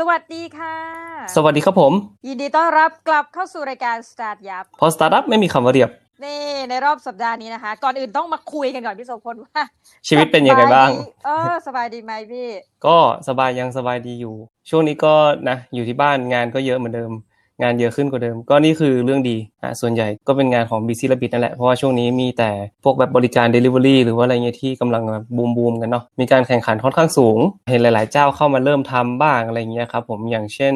สวัสดีค่ะสวัสดีครับผมยินดีต้อนรับกลับเข้าสู่รายการ Startup เพราะ Startup ไม่มีคำว่าเรียบนี่ในรอบสัปดาห์นี้นะคะก่อนอื่นต้องมาคุยกันก่อนพี่โสพลว่าชีวิตเป็นยังไงบ้างสบายดีไหมพี่ก็สบายยังสบายดีอยู่ช่วงนี้ก็นะอยู่ที่บ้านงานก็เยอะเหมือนเดิมงานเยอะขึ้นกว่าเดิมก็นี่คือเรื่องดีส่วนใหญ่ก็เป็นงานของ BC Rabbit นั่นแหละเพราะว่าช่วงนี้มีแต่พวกแบบบริการ delivery หรือว่าอะไรเงี้ยที่กำลังบูมๆกันเนาะมีการแข่งขันค่อนข้างสูงเห็นหลายๆเจ้าเข้ามาเริ่มทำบ้างอะไรเงี้ยครับผมอย่างเช่น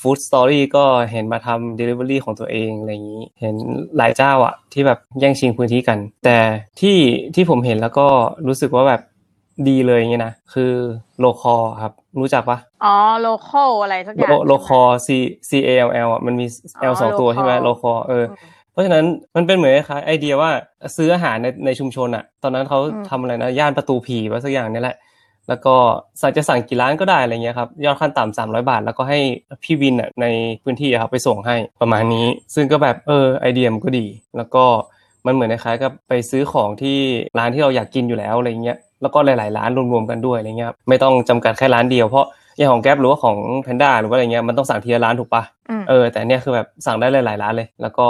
Food Story ก็เห็นมาทำ delivery ของตัวเองอะไรอย่างงี้เห็นหลายเจ้าอ่ะที่แบบแย่งชิงพื้นที่กันแต่ที่ผมเห็นแล้วก็รู้สึกว่าแบบดีเลยอย่างเงี้ยนะคือโลคอลครับรู้จักปะอ๋อโลคอลอะไรสักอย่างโลคอล CALL อ่ะมันมี L 2ตัวใช่มั้ยโลคอลเพราะฉะนั้นมันเป็นเหมือนคล้ายไอเดียว่าซื้ออาหารในชุมชนอ่ะตอนนั้นเขาทำอะไรนะย่านประตูผีว่าสักอย่างนี่แหละแล้วก็จะสั่งกี่ร้านก็ได้อะไรเงี้ยครับยอดขั้นต่ำ300 บาทแล้วก็ให้พี่วินอ่ะในพื้นที่ครับไปส่งให้ประมาณนี้ซึ่งก็แบบไอเดียมันก็ดีแล้วก็มันเหมือนคล้ายๆกับไปซื้อของที่ร้านที่เราอยากกินอยู่แล้วอะไรเงี้ยแล้วก็หลายๆร้านรวมๆกันด้วยอะไรเงี้ยครับไม่ต้องจำกัดแค่ร้านเดียวเพราะอย่างของแกร็บหรือว่าของแพนด้าหรือว่าอะไรเงี้ยมันต้องสั่งทีละร้านถูกป่ะแต่เนี่ยคือแบบสั่งได้หลายๆร้านเลยแล้วก็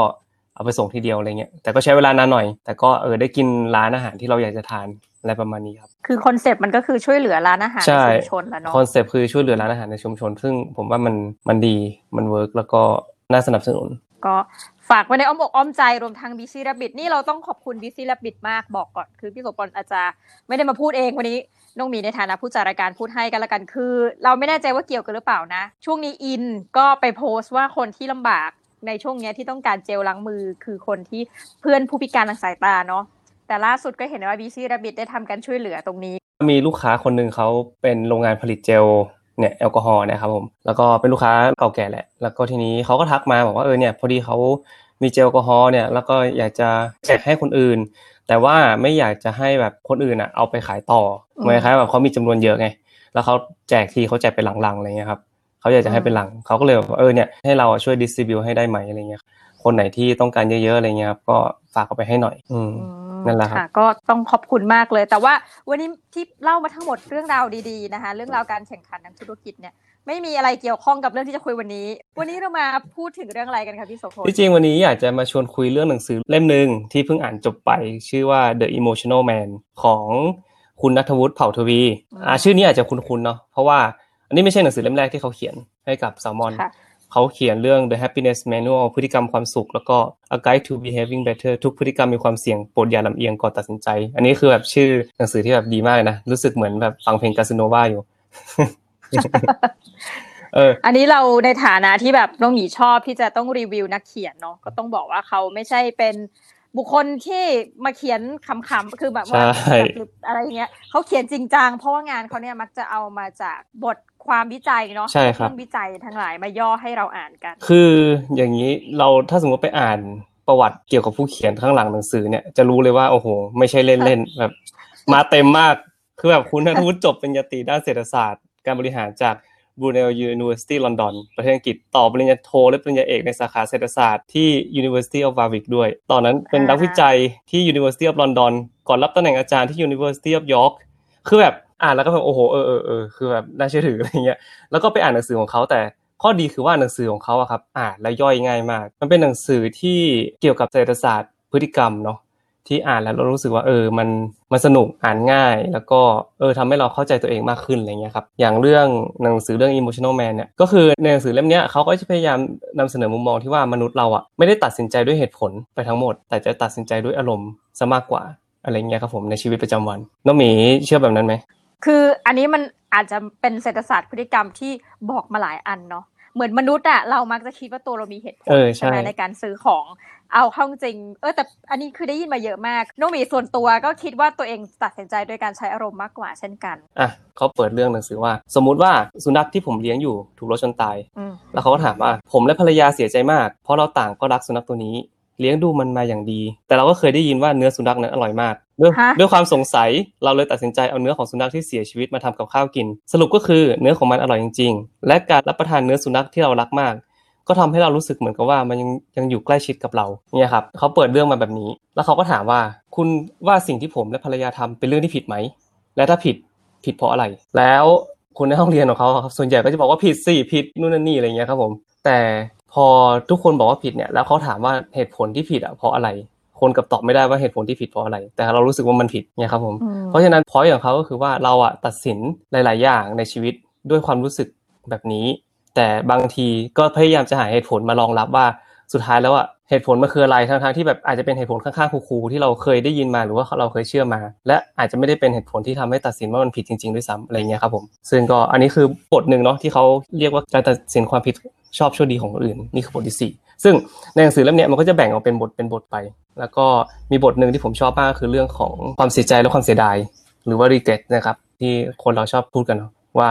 เอาไปส่งทีเดียวอะไรเงี้ยแต่ก็ใช้เวลานานหน่อยแต่ก็ได้กินร้านอาหารที่เราอยากจะทานอะไรประมาณนี้ครับคือคอนเซ็ปต์มันก็คือช่วยเหลือร้านอาหารในชุมชนแล้วเนาะคอนเซ็ปต์คือช่วยเหลือร้านอาหารในชุมชนซึ่งผมว่ามันดีมันเวิร์กแล้วก็น่าสนับสนุนก็ฝากไว้ในอ้อมอกอ้อมใจรวมทาง BC Rabbit นี่เราต้องขอบคุณ BC Rabbit มากบอกก่อนคือพี่โสพลอาจจะไม่ได้มาพูดเองวันนี้น้องมีในฐานะผู้จัดรายการพูดให้กันละกันคือเราไม่แน่ใจว่าเกี่ยวกันหรือเปล่านะช่วงนี้อินก็ไปโพสต์ว่าคนที่ลำบากในช่วงนี้ที่ต้องการเจลล้างมือคือคนที่เพื่อนผู้พิการทางสายตาเนาะแต่ล่าสุดก็เห็นว่า BC Rabbit ได้ทำการช่วยเหลือตรงนี้มีลูกค้าคนนึงเขาเป็นโรงงานผลิตเจลเนี่ยแอลกอฮอล์นะครับผมแล้วก็เป็นลูกค้าเก่าแก่แหละแล้วก็ทีนี้เขาก็ทักมาบอกว่าเนี่ยพอดีเขามีเจลแอลกอฮอล์เนี่ยแล้วก็อยากจะแจกให้คนอื่นแต่ว่าไม่อยากจะให้แบบคนอื่นอ่ะเอาไปขายต่อเหมือนคล้ายแบบเขามีจำนวนเยอะไงแล้วเขาแจกทีเขาแจกเป็นลังๆอะไรเงี้ยครับเขาอยากจะให้เป็นลังเขาก็เลยแบบเนี่ยให้เราช่วยดิสทริบิวต์ให้ได้ไหมอะไรเงี้ยคนไหนที่ต้องการเยอะๆอะไรเงี้ยครับก็ฝากเอาไปให้หน่อยนั่นแหละค่ะก็ต้องขอบคุณมากเลยแต่ว่าวันนี้ที่เล่ามาทั้งหมดเรื่องราวดีๆนะคะเรื่องราวการแข่งขันทางธุรกิจเนี่ยไม่มีอะไรเกี่ยวข้องกับเรื่องที่จะคุยวันนี้เรามาพูดถึงเรื่องอะไรกันคะพี่โสพลจริงๆวันนี้อยากจะมาชวนคุยเรื่องหนังสือเล่มนึงที่เพิ่งอ่านจบไปชื่อว่า The Emotional Man ของคุณณัฐวุฒิเผ่าทวีชื่อนี้อาจจะคุ้นๆเนาะเพราะว่าอันนี้ไม่ใช่หนังสือเล่มแรกที่เขาเขียนให้กับแซลมอนเขาเขียนเรื่อง The Happiness Manual พฤติกรรมความสุขแล้วก็ A Guide to Behaving Better ทุกพฤติกรรมมีความเสี่ยงโปรดอย่าลำเอียงก่อนตัดสินใจอันนี้คือแบบชื่อหนังสือที่แบบดีมากนะรู้สึกเหมือนแบบฟังเพลงคาสโนวาอยู่ อันนี้เราในฐานะที่แบบน้องหมีชอบที่จะต้องรีวิวนักเขียนเนาะก็ต้องบอกว่าเขาไม่ใช่เป็นบุคคลที่มาเขียนขำๆคือแบบว่าอะไรอย่างเงี้ยเขาเขียนจริงจังเพราะว่างานเขาเนี่ยมักจะเอามาจากบทความวิจัยเนาะเป็นวิจัยทั้งหลายมาย่อให้เราอ่านกันคืออย่างนี้เราถ้าสมมติไปอ่านประวัติเกี่ยวกับผู้เขียนข้างหลังหนังสือเนี่ยจะรู้เลยว่าโอ้โหไม่ใช่เล่นๆแบบมาเต็มมากคือแบบคุณณัฐวุฒิจบปริญญาตรีด้านเศรษฐศาสตร์การบริหารจาก Brunel University London ประเทศอังกฤษต่อปริญญาโทและปริญญาเอกในสาขาเศรษฐศาสตร์ที่ University of Warwick ด้วยตอนนั้นเป็นนักวิจัยที่ University of London ก่อนรับตำแหน่งอาจารย์ที่ University of York คือแบบอ่านแล้วก็แบบโอ้โหคือแบบน่าเชื่อถืออะไรเงี้ยแล้วก็ไปอ่านหนังสือของเขาแต่ข้อดีคือว่าหนังสือของเขาอะครับอ่านแล้วย่อยง่ายมากมันเป็นหนังสือที่เกี่ยวกับเศรษฐศาสตร์พฤติกรรมเนาะที่อ่านแล้วเรารู้สึกว่ามันสนุกอ่านง่ายแล้วก็ทำให้เราเข้าใจตัวเองมากขึ้นอะไรเงี้ยครับอย่างเรื่องหนังสือเรื่อง Emotional Man เนี่ยก็คือในหนังสือเล่มเนี้ยเขาก็จะพยายามนำเสนอมุมมองที่ว่ามนุษย์เราอะไม่ได้ตัดสินใจด้วยเหตุผลไปทั้งหมดแต่จะตัดสินใจด้วยอารมณ์ซะมากกว่าอะไรเงี้ยครับผมในชีวิตประจำวันน้องหมีเชื่อแบบนั้นไหมคืออันนี้มันอาจจะเป็นเศรษฐศาสตร์พฤติกรรมที่บอกมาหลายอันเนาะเหมือนมนุษย์อะเรามักจะคิดว่าตัวเรามีเหตุผลใช่ไหมในการซื้อของเอาเข้าจริงแต่อันนี้คือได้ยินมาเยอะมากน้องหมีส่วนตัวก็คิดว่าตัวเองตัดสินใจโดยการใช้อารมณ์มากกว่าเช่นกันเขาเปิดเรื่องหนังสือว่าสมมุติว่าสุนัขที่ผมเลี้ยงอยู่ถูกรถชนตายแล้วเขาก็ถามว่าผมและภรรยาเสียใจมากเพราะเราต่างก็รักสุนัขตัวนี้เลี้ยงดูมันมาอย่างดีแต่เราก็เคยได้ยินว่าเนื้อสุนัขนั้นอร่อยมากด้วยความสงสัยเราเลยตัดสินใจเอาเนื้อของสุนัขที่เสียชีวิตมาทำกับข้าวกินสรุปก็คือเนื้อของมันอร่อยจริงๆและการรับประทานเนื้อสุนัขที่เรารักมากก็ทำให้เรารู้สึกเหมือนกับว่ามันยังอยู่ใกล้ชิดกับเราเนี่ยครับเขาเปิดเรื่องมาแบบนี้แล้วเขาก็ถามว่าคุณว่าสิ่งที่ผมและภรรยาทำเป็นเรื่องที่ผิดไหมและถ้าผิดเพราะอะไรแล้ว คนในห้องเรียนของเขาครับส่วนใหญ่ก็จะบอกว่าผิดสิผิดนู่นนี่อะไรเงี้ยครับผมแต่พอทุกคนบอกว่าผิดเนี่ยแล้วเขาถามว่าเหตุผลที่ผิดอ่ะเพราะอะไรคนกับตอบไม่ได้ว่าเหตุผลที่ผิดเพราะอะไรแต่เรารู้สึกว่ามันผิดไงครับผมเพราะฉะนั้น point ของเขาก็คือว่าเราอ่ะตัดสินหลายๆอย่างในชีวิตด้วยความรู้สึกแบบนี้แต่บางทีก็พยายามจะหาเหตุผลมารองรับว่าสุดท้ายแล้วอ่ะเหตุผลมันคืออะไรทั้งๆที่แบบอาจจะเป็นเหตุผลข้างๆครูๆที่เราเคยได้ยินมาหรือว่าเราเคยเชื่อมาและอาจจะไม่ได้เป็นเหตุผลที่ทำให้ตัดสินว่ามันผิดจริงๆด้วยซ้ำอะไรเงี้ยครับผมซึ่งก็อันนี้คือบทหนึ่งเนาะที่เขาเรียกว่าการตัดสินความผิดชอบชั่วดีของคนอื่นนี่คือบทที่สี่ซึ่งในหนังสือเล่มนี้มันก็จะแบ่งออกเป็นบทไปแล้วก็มีบทหนึ่งที่ผมชอบมากคือเรื่องของความเสียใจและความเสียดายหรือว่า regret นะครับที่คนเราชอบพูดกันเนาะว่า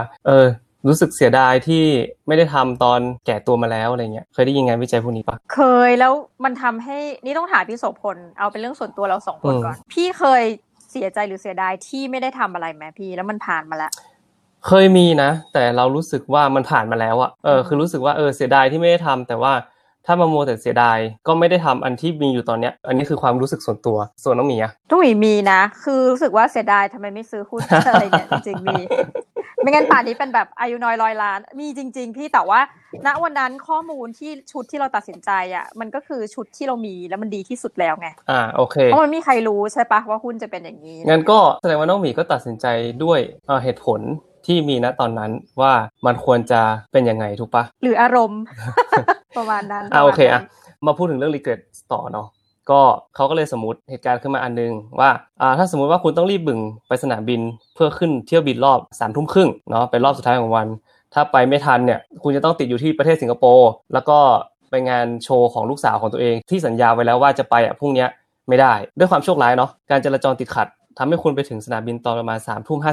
รู้สึกเสียดายที่ไม่ได้ทำตอนแก่ตัวมาแล้วอะไรเงี้ยเคยได้ยินงานวิจัยพวกนี้ปะเคยแล้วมันทำให้นี่ต้องถามพี่โสพลเอาเป็นเรื่องส่วนตัวเราสองคนก่อนพี่เคยเสียใจหรือเสียดายที่ไม่ได้ทำอะไรไหมพี่แล้วมันผ่านมาแล้วเคยมีนะแต่เรารู้สึกว่ามันผ่านมาแล้วอะคือรู้สึกว่าเสียดายที่ไม่ได้ทำแต่ว่าถ้ามาโมแต่เสียดายก็ไม่ได้ทำอันที่มีอยู่ตอนเนี้ยอันนี้คือความรู้สึกส่วนตัวส่วนน้องหมีอะน้องหมีมีนะคือรู้สึกว่าเสียดายทำไมไม่ซื้อหุ้นอะไรเนี่ยจริงๆมีไม่งั้นป่านนี้เป็นแบบอายุน้อย100ล้านมีจริงๆพี่แต่ว่าณวันนั้นข้อมูลที่ชุดที่เราตัดสินใจอะมันก็คือชุดที่เรามีแล้วมันดีที่สุดแล้วไงโอเคเพราะมันไม่มีใครรู้ใช่ปะว่าหุ้นจะเป็นอย่างนี้งั้นก็แสดงว่าน้องหมีก็ตัดสินใจด้วยเหตุผลที่มีณตอนนั้นว่ามันควรจะเป็นยังไงถูกปะหรืออารมณ์ ประมาณนั้นโอเคอ่ะมาพูดถึงเรื่อง regret ต่อเนาะก็เขาก็เลยสมมุติเหตุการณ์ขึ้นมาอันนึงว่าถ้าสมมุติว่าคุณต้องรีบบึ่งไปสนามบินเพื่อขึ้นเที่ยวบินรอบ 3:30 นเนาะเป็นรอบสุดท้ายของวันถ้าไปไม่ทันเนี่ยคุณจะต้องติดอยู่ที่ประเทศสิงคโปร์แล้วก็ไปงานโชว์ของลูกสาวของตัวเองที่สัญญาไว้แล้วว่าจะไปอ่ะพรุ่งนี้ไม่ได้ด้วยความโชคร้ายเนาะการจราจรติดขัดทำให้คุณไปถึงสนามบินตอนประมาณ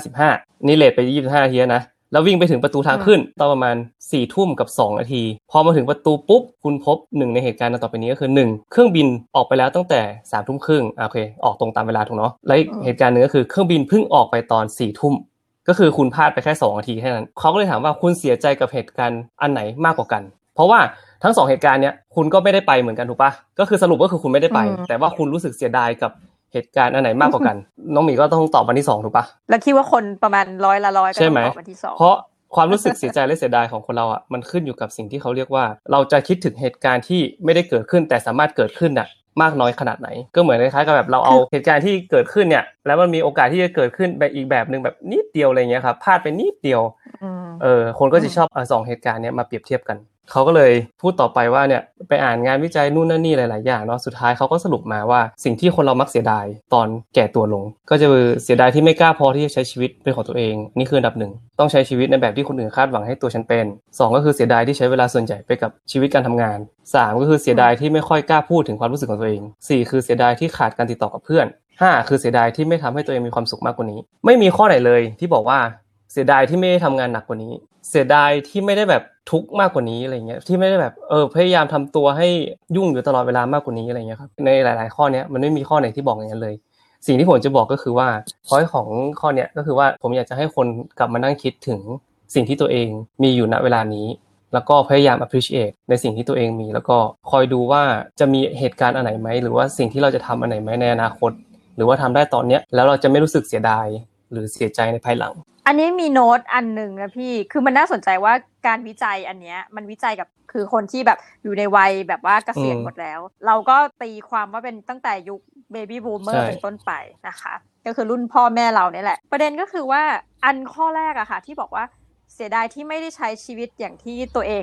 3:55 นี่เลทไป 25 นาทีนะแล้ววิ่งไปถึงประตูทางขึ้นตอนประมาณ 4:02 นาทีพอมาถึงประตูปุ๊บคุณพบ1ในเหตุการณ์ต่อไปนี้ก็คือ1เครื่องบินออกไปแล้วตั้งแต่ 3:30 โอเคออกตรงตามเวลาถูกเนาะและอีกเหตุการณ์นึงก็คือเครื่องบินเพิ่งออกไปตอน 4:00 นก็คือคุณพลาดไปแค่2นาทีแค่นั้นเขาก็เลยถามว่าคุณเสียใจกับเหตุการณ์อันไหนมากกว่ากันเพราะว่าทั้ง2เหตุการณ์เนี้ยคุณก็ไม่ได้ไปเหมือนกันถูกปะก็คือสรุปก็คือคุณไม่ได้ไปแต่ว่าคุณรู้สึกเสียดายกับเหตุการณ์อันไหนมากกว่ากันน้องหมีก็ต้องตอบวันที่2ถูกปะแล้วคิดว่าคนประมาณ100ละ100ก็ต้องตอบวันที่2เพราะความรู้สึกเสียใจและเสียดายของคนเราอ่ะมันขึ้นอยู่กับสิ่งที่เขาเรียกว่าเราจะคิดถึงเหตุการณ์ที่ไม่ได้เกิดขึ้นแต่สามารถเกิดขึ้นน่ะมากน้อยขนาดไหนก็เหมือนคล้ายๆกับแบบเราเอาเหตุการณ์ที่เกิดขึ้นเนี่ยแล้วมันมีโอกาสที่จะเกิดขึ้นแบบอีกแบบนึงแบบนิดเดียวอะไรเงี้ยครับพลาดไปนิดเดียวคนก็จะชอบเอา2เหตุการณ์เนี้ยมาเปรียบเทียบกันเขาก็เลยพูดต่อไปว่าเนี่ยไปอ่านงานวิจัยนู่นนั่นนี่หลายๆอย่างเนาะสุดท้ายเขาก็สรุปมาว่าสิ่งที่คนเรามักเสียดายตอนแก่ตัวลงก็จะคือเสียดายที่ไม่กล้าพอที่จะใช้ชีวิตเป็นของตัวเองนี่คืออันดับ1ต้องใช้ชีวิตในแบบที่คนอื่นคาดหวังให้ตัวฉันเป็น2ก็คือเสียดายที่ใช้เวลาส่วนใหญ่ไปกับชีวิตการทำงาน3ก็คือเสียดายที่ไม่ค่อยกล้าพูดถึงความรู้สึกของตัวเอง4คือเสียดายที่ขาดการติดต่อกับเพื่อน5คือเสียดายที่ไม่ทำให้ตัวเองมีความสุขมากกว่านี้ไม่มีข้อไหนเลยที่บอกว่าเสียดายที่ไม่ได้ทำงานหนักกว่านี้เสียดายที่ไม่ได้แบบทุกข์มากกว่านี้อะไรเงี้ยที่ไม่ได้แบบพยายามทำตัวให้ยุ่งอยู่ตลอดเวลามากกว่านี้อะไรเงี้ยครับในหลายๆข้อเนี้ยมันไม่มีข้อไหนที่บอกอย่างนั้นเลยสิ่งที่ผมจะบอกก็คือว่าข้อของข้อเนี้ยก็คือว่าผมอยากจะให้คนกลับมานั่งคิดถึงสิ่งที่ตัวเองมีอยู่ณเวลานี้แล้วก็พยายาม appreciate ในสิ่งที่ตัวเองมีแล้วก็คอยดูว่าจะมีเหตุการณ์อันไหนไหมหรือว่าสิ่งที่เราจะทำอันไหนไหมในอนาคตหรือว่าทำได้ตอนเนี้ยแล้วเราจะไม่รู้สึกเสียดายหรือเสียใจในภายหลังอันนี้มีโน้ตอันนึงนะพี่คือมันน่าสนใจว่าการวิจัยอันเนี้ยมันวิจัยกับคือคนที่แบบอยู่ในวัยแบบว่าเกษียณหมดแล้วเราก็ตีความว่าเป็นตั้งแต่ยุคเบบี้บูมเมอร์เป็นต้นไปนะคะก็คือรุ่นพ่อแม่เราเนี่ยแหละประเด็นก็คือว่าอันข้อแรกอะค่ะที่บอกว่าเสียดายที่ไม่ได้ใช้ชีวิตอย่างที่ตัวเอง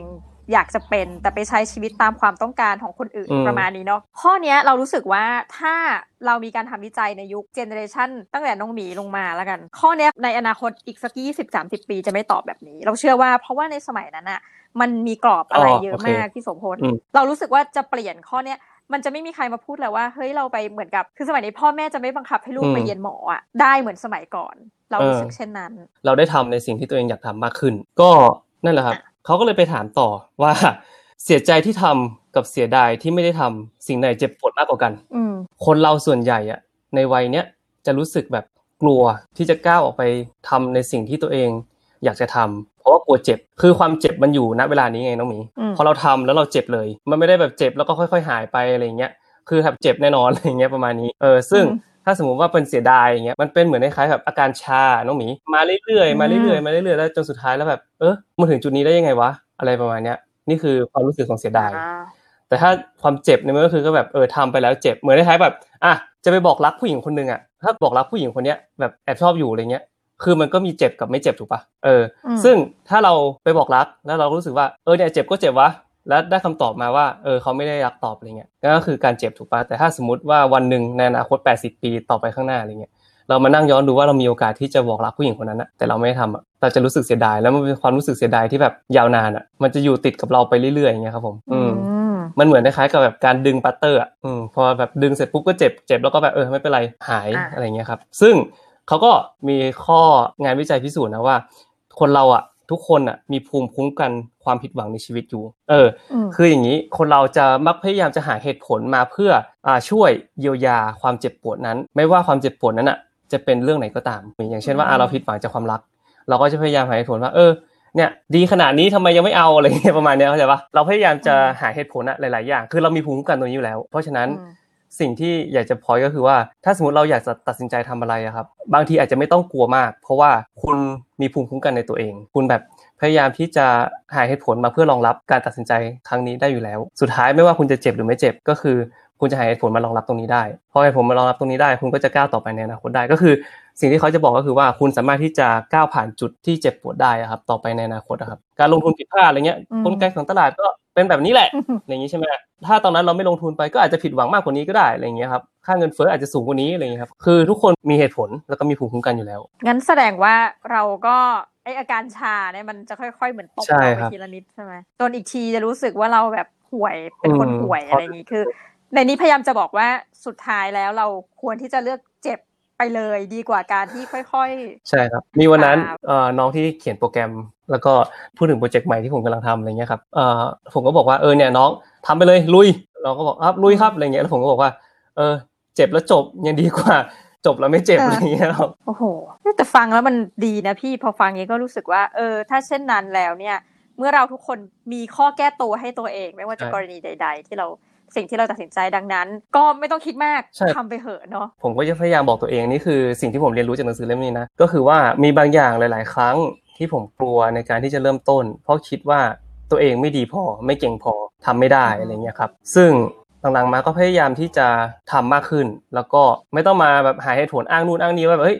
อยากจะเป็นแต่ไปใช้ชีวิตตามความต้องการของคนอื่นประมาณนี้เนาะข้อเนี้ยเรารู้สึกว่าถ้าเรามีการทำวิจัยในยุคเจเนอเรชันตั้งแต่น้องหมีลงมาแล้วกันข้อเนี้ยในอนาคตอีกสัก 20-30 ปีจะไม่ตอบแบบนี้เราเชื่อว่าเพราะว่าในสมัยนั้นอะมันมีกรอบอะไรเยอะมากที่สมพลเรารู้สึกว่าจะเปลี่ยนข้อเนี้ยมันจะไม่มีใครมาพูดเลยว่าเฮ้ยเราไปเหมือนกับคือสมัยนี้พ่อแม่จะไม่บังคับให้ลูกไปเรียนหมออะได้เหมือนสมัยก่อนเรารู้สึกเช่นนั้นเราได้ทำในสิ่งที่ตัวเองอยากทำมากขึ้นก็นั่นแหละครับเขาก็เลยไปถามต่อว่าเสียใจที่ทำกับเสียดายที่ไม่ได้ทำสิ่งไหนเจ็บปวดมากกว่ากันคนเราส่วนใหญ่อะในวัยเนี้ยจะรู้สึกแบบกลัวที่จะก้าวออกไปทำในสิ่งที่ตัวเองอยากจะทำเพราะว่ากลัวเจ็บคือความเจ็บมันอยู่ณเวลานี้ไงน้องหมีพอเราทำแล้วเราเจ็บเลยมันไม่ได้แบบเจ็บแล้วก็ค่อยๆหายไปอะไรเงี้ยคือแบบเจ็บแน่นอนอะไรเงี้ยประมาณนี้ซึ่ง ถ้าสมมุติว่าเป็นเสียดายอย่างเงี้ยมันเป็นเหมือนคล้ายๆแบบอาการชาน้องหมีมาเรื่อยๆมาเรื่อยๆมาเรื่อยๆแล้วจนสุดท้ายแล้วแบบมันถึงจุดนี้ได้ยังไงวะอะไรประมาณเนี้ยนี่คือความรู้สึกของเสียดายแต่ถ้าความเจ็บเนี่ยมันก็คือก็แบบทำไปแล้วเจ็บเหมือนคล้ายๆแบบอ่ะจะไปบอกรักผู้หญิงคนนึงอ่ะถ้าบอกรักผู้หญิงคนเนี้ยแบบแอบชอบอยู่อะไรเงี้ยคือมันก็มีเจ็บกับไม่เจ็บถูกป่ะซึ่งถ้าเราไปบอกรักแล้วเรารู้สึกว่าเนี่ยเจ็บก็เจ็บวะแล้วได้คำตอบมาว่าเขาไม่ได้รักตอบอะไรเงี้ยก็คือการเจ็บถูกป่ะแต่ถ้าสมมติว่าวันนึงในอนาคต80ปีต่อไปข้างหน้าอะไรเงี้ยเรามานั่งย้อนดูว่าเรามีโอกาสที่จะบอกรักผู้หญิงคนนั้นนะแต่เราไม่ทำอ่ะเราจะรู้สึกเสียดายแล้วมันเป็นความรู้สึกเสียดายที่แบบยาวนานอ่ะมันจะอยู่ติดกับเราไปเรื่อยๆอย่างเงี้ยครับผมมันเหมือนคล้ายๆกับแบบการดึงปัตเตอร์อ่ะพอแบบดึงเสร็จปุ๊บก็เจ็บแล้วก็แบบไม่เป็นไรหายอะไรเงี้ยครับซึ่งเขาก็มีข้องานวิจัยพิสูจน์นะว่าคนเราอ่ะทุกคนอ่ะมีภูมิคุ้มกันความผิดหวังในชีวิตอยู่คืออย่างนี้คนเราจะมักพยายามจะหาเหตุผลมาเพื่อช่วยเยียวยาความเจ็บปวดนั้นไม่ว่าความเจ็บปวดนั้นอ่ะจะเป็นเรื่องไหนก็ตามอย่างเช่นว่าเราผิดหวังจากความรักเราก็จะพยายามหาเหตุผลว่าเนี่ยดีขนาดนี้ทำไมยังไม่เอาอะไรเงี้ยประมาณนี้เข้าใจปะเราพยายามจะหาเหตุผลหลายๆอย่างคือเรามีภูมิคุ้มกันตรงนี้อยู่แล้วเพราะฉะนั้นสิ่งที่อยากจะพอยก็คือว่าถ้าสมมติเราอยากจะตัดสินใจทำอะไรครับบางทีอาจจะไม่ต้องกลัวมากเพราะว่าคุณมีภูมิคุ้มกันในตัวเองคุณแบบพยายามที่จะหาเหตุผลมาเพื่อรองรับการตัดสินใจครั้งนี้ได้อยู่แล้วสุดท้ายไม่ว่าคุณจะเจ็บหรือไม่เจ็บก็คือคุณจะหาเหตุผลมารองรับตรงนี้ได้พอเหตุผลมารองรับตรงนี้ได้คุณก็จะก้าวต่อไปในอนาคตได้ก็คือสิ่งที่เขาจะบอกก็คือว่าคุณสามารถที่จะก้าวผ่านจุดที่เจ็บปวดได้ครับต่อไปในอนาคตครับการลงทุนผิดพลาดอะไรเงี้ยกลไกของตลาดก็เป็นแบบนี้แหละอย่างนี้ใช่ไหมถ้าตอนนั้นเราไม่ลงทุนไปก็อาจจะผิดหวังมากกว่านี้ก็ได้อะไรเงี้ยครับค่าเงินเฟ้ออาจจะสูงกว่านี้อะไรเงี้ยครับคือทุกคนมีเหตุผลแล้วก็มีภูมิคุ้มกันอยู่แล้วงั้นแสดงว่าเราก็อาการชาเนี่ยมันจะค่อยๆเหมือนตกลงไปทีละนิดใช่ไหมจนอีกทีจะรู้สึกว่าเราแบบห่วยเป็นคนห่วยอะไรนี้คือในนี้พยายามจะบอกว่าสุดท้ายแล้วเราควรที่จะเลือกเจ็บไปเลยดีกว่าการที่ค่อยๆใช่ครับมีวันนั้นน้องที่เขียนโปรแกรมแล้วก็พูดถึงโปรเจกต์ใหม่ที่ผมกำลังทำอะไรเงี้ยครับผมก็บอกว่าเนี่ยน้องทำไปเลยลุยเราก็บอกครับลุยครับอะไรเงี้ยแล้วผมก็บอกว่าเจ็บแล้วจบยังดีกว่าจบแล้วไม่เจ็บอะไรเงี้ยครับโอ้โหแต่ฟังแล้วมันดีนะพี่พอฟังอย่างนี้ก็รู้สึกว่าถ้าเช่นนั้นแล้วเนี่ยเมื่อเราทุกคนมีข้อแก้ตัวให้ตัวเองไม่ว่าจะกรณีใดๆที่เราสิ่งที่เราตัดสินใจดังนั้นก็ไม่ต้องคิดมากทำไปเถอะเนาะผมก็จะพยายามบอกตัวเองนี่คือสิ่งที่ผมเรียนรู้จากหนังสือเล่มนี้นะก็คือว่ามีบางอย่างหลายๆครั้งที่ผมกลัวในการที่จะเริ่มต้นเพราะคิดว่าตัวเองไม่ดีพอไม่เก่งพอทำไม่ได้อะไรเงี้ยครับซึ่งหลังๆมาก็พยายามที่จะทำมากขึ้นแล้วก็ไม่ต้องมาแบบหาเหตุผลอ้างนู่นอ้างนี้ว่าแบบเฮ้ย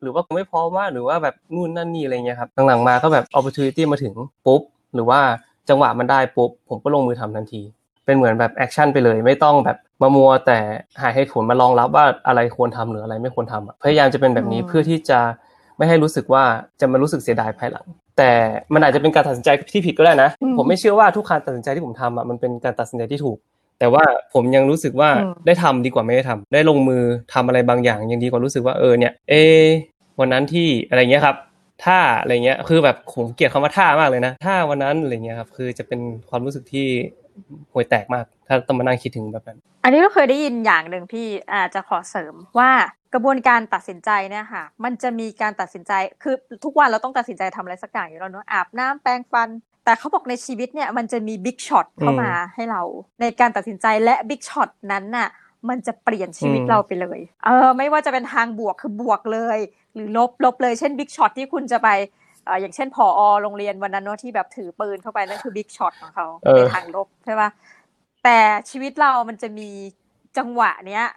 หรือว่ากูไม่พร้อมว่าหรือว่าแบบนู่นนั่นนี่อะไรเงี้ยครับหลังๆมาก็แบบ opportunity มาถึงปุ๊บหรือว่าจังหวะมันได้ปุ๊บผมก็ลงมือทำทันทีเป็นเหมือนแบบแอคชั่นไปเลยไม่ต้องแบบมามัวแต่หาเหตุผลมารองรับว่าอะไรควรทำหรืออะไรไม่ควรทำพยายามจะเป็นแบบนี้เพื่อที่จะไม่ให้รู้สึกว่าจะมารู้สึกเสียดายภายหลังแต่มันอาจจะเป็นการตัดสินใจที่ผิดก็ได้นะผมไม่เชื่อว่าทุกการตัดสินใจที่ผมทำมันเป็นการตัดสินใจที่ถูกแต่ว่าผมยังรู้สึกว่าได้ทำดีกว่าไม่ได้ทำได้ลงมือทำอะไรบางอย่างยังดีกว่ารู้สึกว่าเนี่ยวันนั้นที่อะไรเงี้ยครับถ้าอะไรเงี้ยคือแบบผมเกลียดคำว่าถ้ามากเลยนะถ้าวันนั้นอะไรเงี้ยครับคือจะเป็นความรู้สึกที่ห่วยแตกมากถ้าต้องมานั่งคิดถึงแบบนั้นอันนี้เราเคยได้ยินอย่างหนึ่งพี่จะขอเสริมว่ากระบวนการตัดสินใจเนี่ยค่ะมันจะมีการตัดสินใจคือทุกวันเราต้องตัดสินใจทำอะไรสักอย่างอยู่แล้วเนาะอาบน้ำแปรงฟันแต่เขาบอกในชีวิตเนี่ยมันจะมีบิ๊กช็อตเข้ามาให้เราในการตัดสินใจและบิ๊กช็อตนั้นน่ะมันจะเปลี่ยนชีวิตเราไปเลยไม่ว่าจะเป็นทางบวกคือบวกเลยหรือลบเลยเช่นบิ๊กช็อตที่คุณจะไปอย่างเช่นผอ.โรงเรียนวันนั้นเนาะที่แบบถือปืนเข้าไปนั่นคือบิ๊กช็อตของเขาในทางลบใช่ป่ะแต่ชีวิตเรามันจะมีจังหวะเนี้ย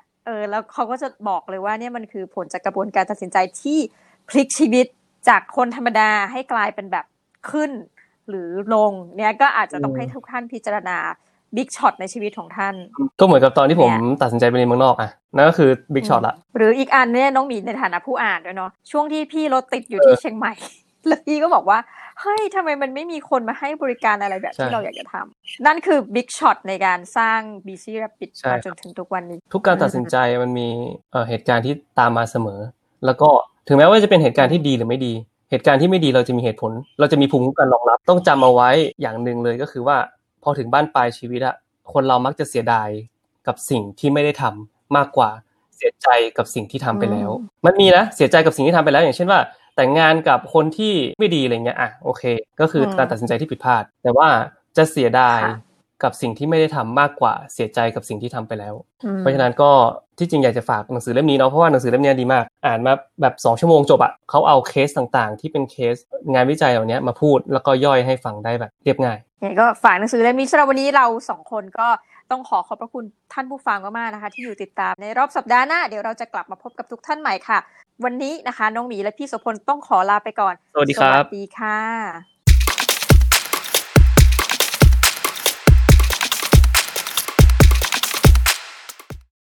แล้วเขาก็จะบอกเลยว่าเนี่ยมันคือผลจากกระบวนการตัดสินใจที่พลิกชีวิตจากคนธรรมดาให้กลายเป็นแบบขึ้นหรือลงเนี่ยก็อาจจะต้องให้ทุกท่านพิจารณาบิ๊กช็อตในชีวิตของท่านก็เหมือนกับตอนที่ผมตัดสินใจไปเรียนเมืองนอกอ่ะนั่นก็คือบิ๊กช็อตละหรืออีกอันเนี่ยน้องหมีในฐานะผู้อ่านด้วยเนาะช่วงที่พี่รถติดอยู่ที่เชียงใหม่แล้วพี่ก็บอกว่าเฮ้ยทำไมมันไม่มีคนมาให้บริการอะไรแบบที่เราอยากจะทำนั่นคือบิ๊กช็อตในการสร้าง BC Rabbit มาจนถึงทุกวันนี้ทุกการตัดสินใจมันมีเหตุการณ์ที่ตามมาเสมอแล้วก็ถึงแม้ว่าจะเป็นเหตุการณ์ที่ดีหรือไม่ดีเหตุการณ์ที่ไม่ดีเราจะมีเหตุผลเราจะมีภูมิคุ้มกันรองรับต้องจำเอาไว้อย่างนึงเลยก็คือว่าพอถึงบ้านปลายชีวิตอะคนเรามักจะเสียดายกับสิ่งที่ไม่ได้ทำมากกว่าเสียใจกับสิ่งที่ทำไปแล้วมันมีนะเสียใจกับสิ่งที่ทำไปแล้วอย่างเช่นว่าแต่งงานกับคนที่ไม่ดีอะไรเงี้ยอ่ะโอเคก็คือการตัดสินใจที่ผิดพลาดแต่ว่าจะเสียดาย กับสิ่งที่ไม่ได้ทำมากกว่าเสียใจกับสิ่งที่ทำไปแล้วเพราะฉะนั้นก็ที่จริงอยากจะฝากหนังสือเล่มนี้เนาะเพราะว่าหนังสือเล่มนี้ดีมากอ่านมาแบบ2ชั่วโมงจบอ่ะเขาเอาเคสต่างๆที่เป็นเคสงานวิจัยเหล่านี้มาพูดแล้วก็ย่อยให้ฟังได้แบบเรียบง่ายก็ฝากหนังสือเล่มนี้สำหรับวันนี้เรา2คนก็ต้องขอบพระคุณท่านผู้ฟังมากๆนะคะที่อยู่ติดตามในรอบสัปดาห์หน้าเดี๋ยวเราจะกลับมาพบกับทุกท่านใหม่ค่ะวันนี้นะคะน้องหมีและพี่โสพลต้องขอลาไปก่อนสวัสดีครับสวัสดีค่ะ